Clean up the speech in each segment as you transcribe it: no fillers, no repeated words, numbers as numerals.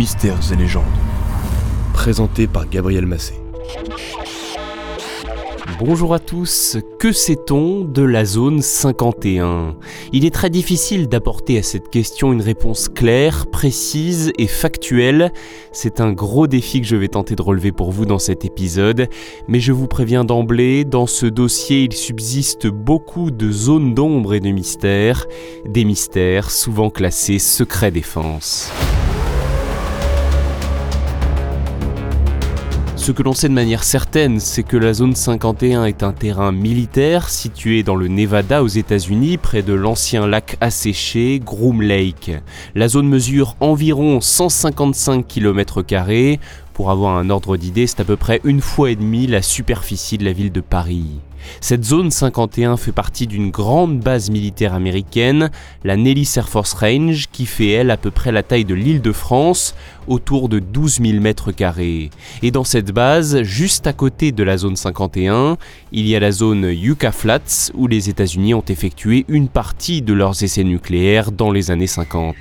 Mystères et Légendes. Présenté par Gabriel Macé. Bonjour à tous, que sait-on de la zone 51 ? Il est très difficile d'apporter à cette question une réponse claire, précise et factuelle. C'est un gros défi que je vais tenter de relever pour vous dans cet épisode, mais je vous préviens d'emblée, dans ce dossier il subsiste beaucoup de zones d'ombre et de mystères, des mystères souvent classés secret défense. Ce que l'on sait de manière certaine, c'est que la zone 51 est un terrain militaire situé dans le Nevada aux États-Unis, près de l'ancien lac asséché Groom Lake. La zone mesure environ 155 km². Pour avoir un ordre d'idée, c'est à peu près 1,5 fois la superficie de la ville de Paris. Cette zone 51 fait partie d'une grande base militaire américaine, la Nellis Air Force Range, qui fait elle à peu près la taille de l'île de France, autour de 12 000 m². Et dans cette base, juste à côté de la zone 51, il y a la zone Yucca Flats, où les États-Unis ont effectué une partie de leurs essais nucléaires dans les années 50.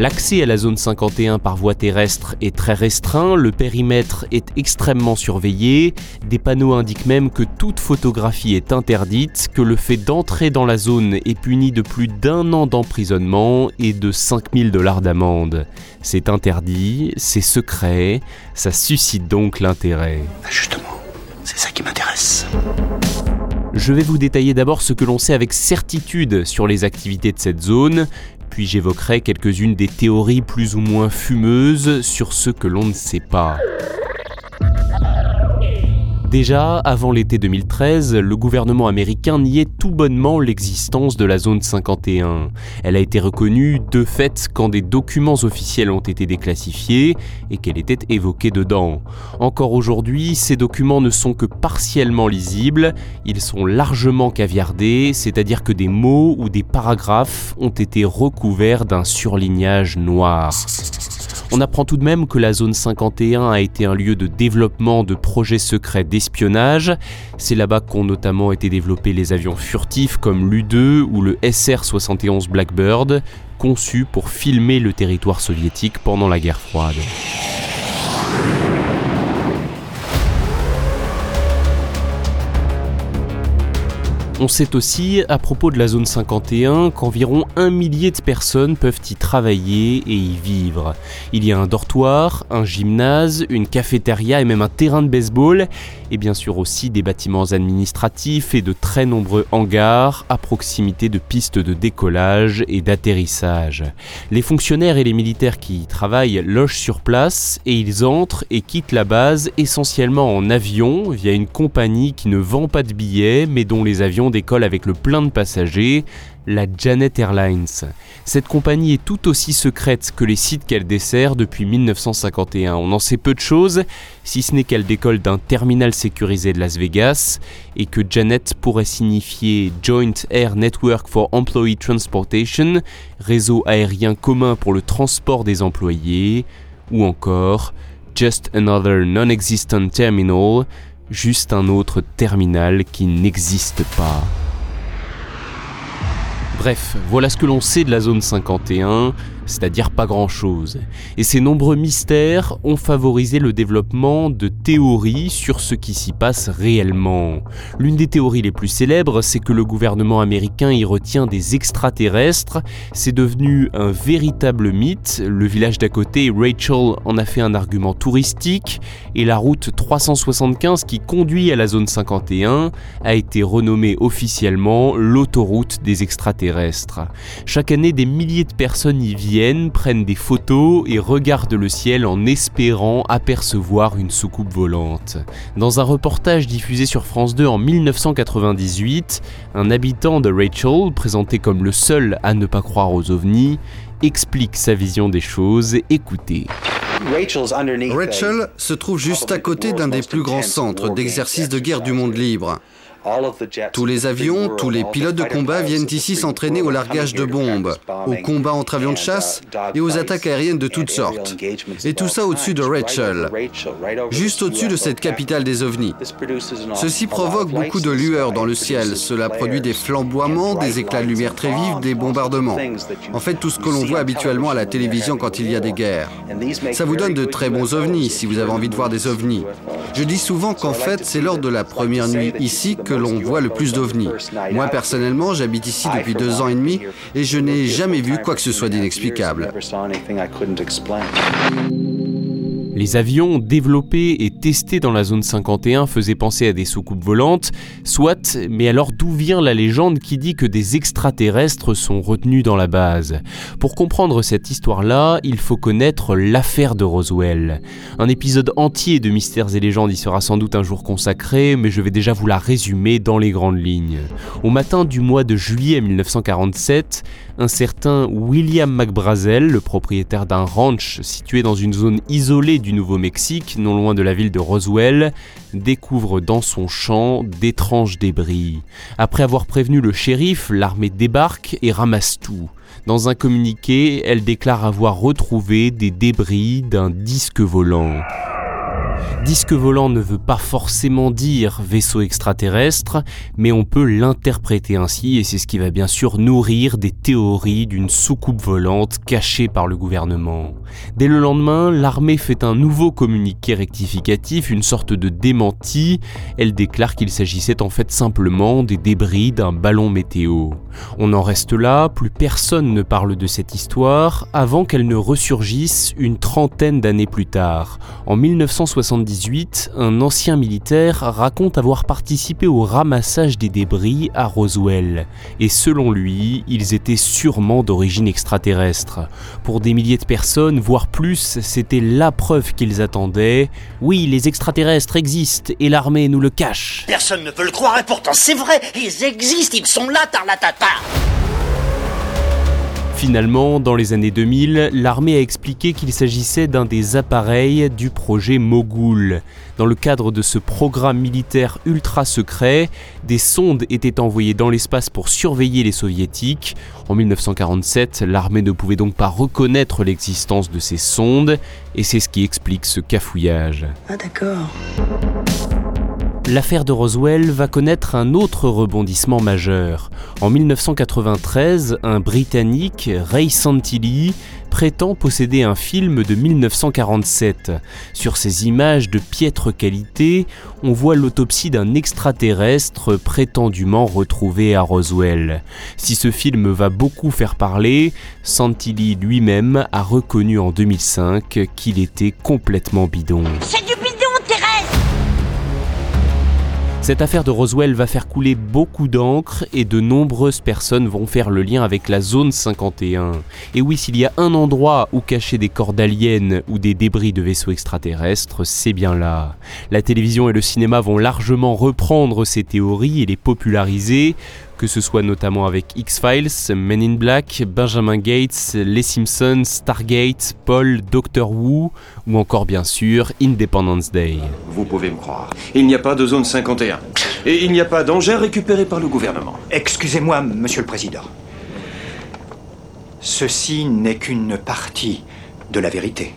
L'accès à la zone 51 par voie terrestre est très restreint, le périmètre est extrêmement surveillé, des panneaux indiquent même que toute photographie est interdite, que le fait d'entrer dans la zone est puni de plus d'1 an d'emprisonnement et de 5 000 $ d'amende. C'est interdit, c'est secret, ça suscite donc l'intérêt. Justement, c'est ça qui m'intéresse. Je vais vous détailler d'abord ce que l'on sait avec certitude sur les activités de cette zone, puis j'évoquerai quelques-unes des théories plus ou moins fumeuses sur ce que l'on ne sait pas. Déjà, avant l'été 2013, le gouvernement américain niait tout bonnement l'existence de la zone 51. Elle a été reconnue de fait quand des documents officiels ont été déclassifiés et qu'elle était évoquée dedans. Encore aujourd'hui, ces documents ne sont que partiellement lisibles, ils sont largement caviardés, c'est-à-dire que des mots ou des paragraphes ont été recouverts d'un surlignage noir. On apprend tout de même que la zone 51 a été un lieu de développement de projets secrets d'espionnage. C'est là-bas qu'ont notamment été développés les avions furtifs comme l'U-2 ou le SR-71 Blackbird, conçus pour filmer le territoire soviétique pendant la guerre froide. On sait aussi, à propos de la zone 51, qu'environ 1 millier de personnes peuvent y travailler et y vivre. Il y a un dortoir, un gymnase, une cafétéria et même un terrain de baseball, et bien sûr aussi des bâtiments administratifs et de très nombreux hangars à proximité de pistes de décollage et d'atterrissage. Les fonctionnaires et les militaires qui y travaillent logent sur place et ils entrent et quittent la base essentiellement en avion via une compagnie qui ne vend pas de billets mais dont les avions décolle avec le plein de passagers, la Janet Airlines. Cette compagnie est tout aussi secrète que les sites qu'elle dessert depuis 1951. On en sait peu de choses, si ce n'est qu'elle décolle d'un terminal sécurisé de Las Vegas et que Janet pourrait signifier Joint Air Network for Employee Transportation, réseau aérien commun pour le transport des employés, ou encore Just Another Non-Existent Terminal, juste un autre terminal qui n'existe pas. Bref, voilà ce que l'on sait de la zone 51, c'est-à-dire pas grand-chose. Et ces nombreux mystères ont favorisé le développement de théories sur ce qui s'y passe réellement. L'une des théories les plus célèbres, c'est que le gouvernement américain y retient des extraterrestres. C'est devenu un véritable mythe. Le village d'à côté, Rachel, en a fait un argument touristique, et la route 375 qui conduit à la zone 51 a été renommée officiellement l'autoroute des extraterrestres. Chaque année, des milliers de personnes y viennent, prennent des photos et regardent le ciel en espérant apercevoir une soucoupe volante. Dans un reportage diffusé sur France 2 en 1998, un habitant de Rachel, présenté comme le seul à ne pas croire aux ovnis, explique sa vision des choses. Écoutez. Rachel se trouve juste à côté d'un des plus grands centres d'exercice de guerre du monde libre. Tous les avions, tous les pilotes de combat viennent ici s'entraîner au largage de bombes, aux combats entre avions de chasse et aux attaques aériennes de toutes sortes. Et tout ça au-dessus de Rachel, juste au-dessus de cette capitale des ovnis. Ceci provoque beaucoup de lueurs dans le ciel. Cela produit des flamboiements, des éclats de lumière très vifs, des bombardements. En fait, tout ce que l'on voit habituellement à la télévision quand il y a des guerres. Ça vous donne de très bons ovnis si vous avez envie de voir des ovnis. Je dis souvent qu'en fait, c'est lors de la première nuit ici que l'on voit le plus d'ovnis. Moi, personnellement, j'habite ici depuis 2 ans et demi et je n'ai jamais vu quoi que ce soit d'inexplicable. Les avions développés et testés dans la zone 51 faisaient penser à des soucoupes volantes, soit, mais alors d'où vient la légende qui dit que des extraterrestres sont retenus dans la base? Pour comprendre cette histoire-là, il faut connaître l'affaire de Roswell. Un épisode entier de Mystères et Légendes y sera sans doute un jour consacré, mais je vais déjà vous la résumer dans les grandes lignes. Au matin du mois de juillet 1947, un certain William McBrazzell, le propriétaire d'un ranch situé dans une zone isolée du Nouveau-Mexique, non loin de la ville de Roswell, découvre dans son champ d'étranges débris. Après avoir prévenu le shérif, l'armée débarque et ramasse tout. Dans un communiqué, elle déclare avoir retrouvé des débris d'un disque volant. Disque volant ne veut pas forcément dire vaisseau extraterrestre, mais on peut l'interpréter ainsi et c'est ce qui va bien sûr nourrir des théories d'une soucoupe volante cachée par le gouvernement. Dès le lendemain, l'armée fait un nouveau communiqué rectificatif, une sorte de démenti. Elle déclare qu'il s'agissait en fait simplement des débris d'un ballon météo. On en reste là, plus personne ne parle de cette histoire avant qu'elle ne ressurgisse une 30aine d'années plus tard. En 1978, un ancien militaire raconte avoir participé au ramassage des débris à Roswell. Et selon lui, ils étaient sûrement d'origine extraterrestre. Pour des milliers de personnes, voire plus, c'était la preuve qu'ils attendaient. Oui, les extraterrestres existent et l'armée nous le cache. Personne ne peut le croire et pourtant c'est vrai, ils existent, ils sont là, tarlatata. Finalement, dans les années 2000, l'armée a expliqué qu'il s'agissait d'un des appareils du projet Mogul. Dans le cadre de ce programme militaire ultra secret, des sondes étaient envoyées dans l'espace pour surveiller les soviétiques. En 1947, l'armée ne pouvait donc pas reconnaître l'existence de ces sondes, et c'est ce qui explique ce cafouillage. Ah d'accord. L'affaire de Roswell va connaître un autre rebondissement majeur. En 1993, un Britannique, Ray Santilli, prétend posséder un film de 1947. Sur ces images de piètre qualité, on voit l'autopsie d'un extraterrestre prétendument retrouvé à Roswell. Si ce film va beaucoup faire parler, Santilli lui-même a reconnu en 2005 qu'il était complètement bidon. Cette affaire de Roswell va faire couler beaucoup d'encre et de nombreuses personnes vont faire le lien avec la zone 51. Et oui, s'il y a un endroit où cacher des corps d'aliens ou des débris de vaisseaux extraterrestres, c'est bien là. La télévision et le cinéma vont largement reprendre ces théories et les populariser, que ce soit notamment avec X-Files, Men in Black, Benjamin Gates, Les Simpsons, Stargate, Paul, Docteur Wu ou encore bien sûr Independence Day. Vous pouvez me croire, il n'y a pas de zone 51 et il n'y a pas d'engins récupérés par le gouvernement. Excusez-moi, Monsieur le Président. Ceci n'est qu'une partie de la vérité.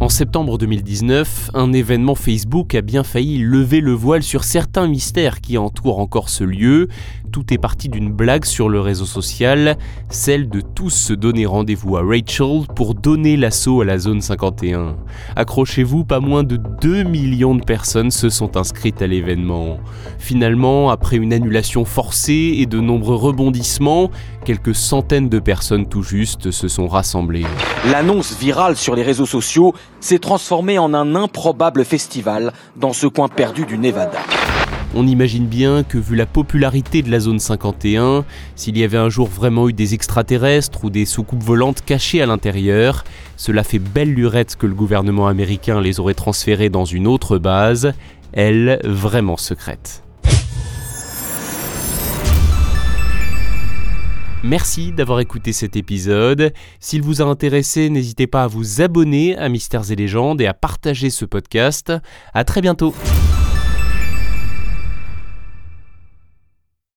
En septembre 2019, un événement Facebook a bien failli lever le voile sur certains mystères qui entourent encore ce lieu. Tout est parti d'une blague sur le réseau social, celle de tous se donner rendez-vous à Rachel pour donner l'assaut à la zone 51. Accrochez-vous, pas moins de 2 millions de personnes se sont inscrites à l'événement. Finalement, après une annulation forcée et de nombreux rebondissements, quelques centaines de personnes tout juste se sont rassemblées. L'annonce virale sur les réseaux sociaux s'est transformée en un improbable festival dans ce coin perdu du Nevada. On imagine bien que vu la popularité de la zone 51, s'il y avait un jour vraiment eu des extraterrestres ou des soucoupes volantes cachées à l'intérieur, cela fait belle lurette que le gouvernement américain les aurait transférés dans une autre base, elle vraiment secrète. Merci d'avoir écouté cet épisode. S'il vous a intéressé, n'hésitez pas à vous abonner à Mystères et Légendes et à partager ce podcast. À très bientôt.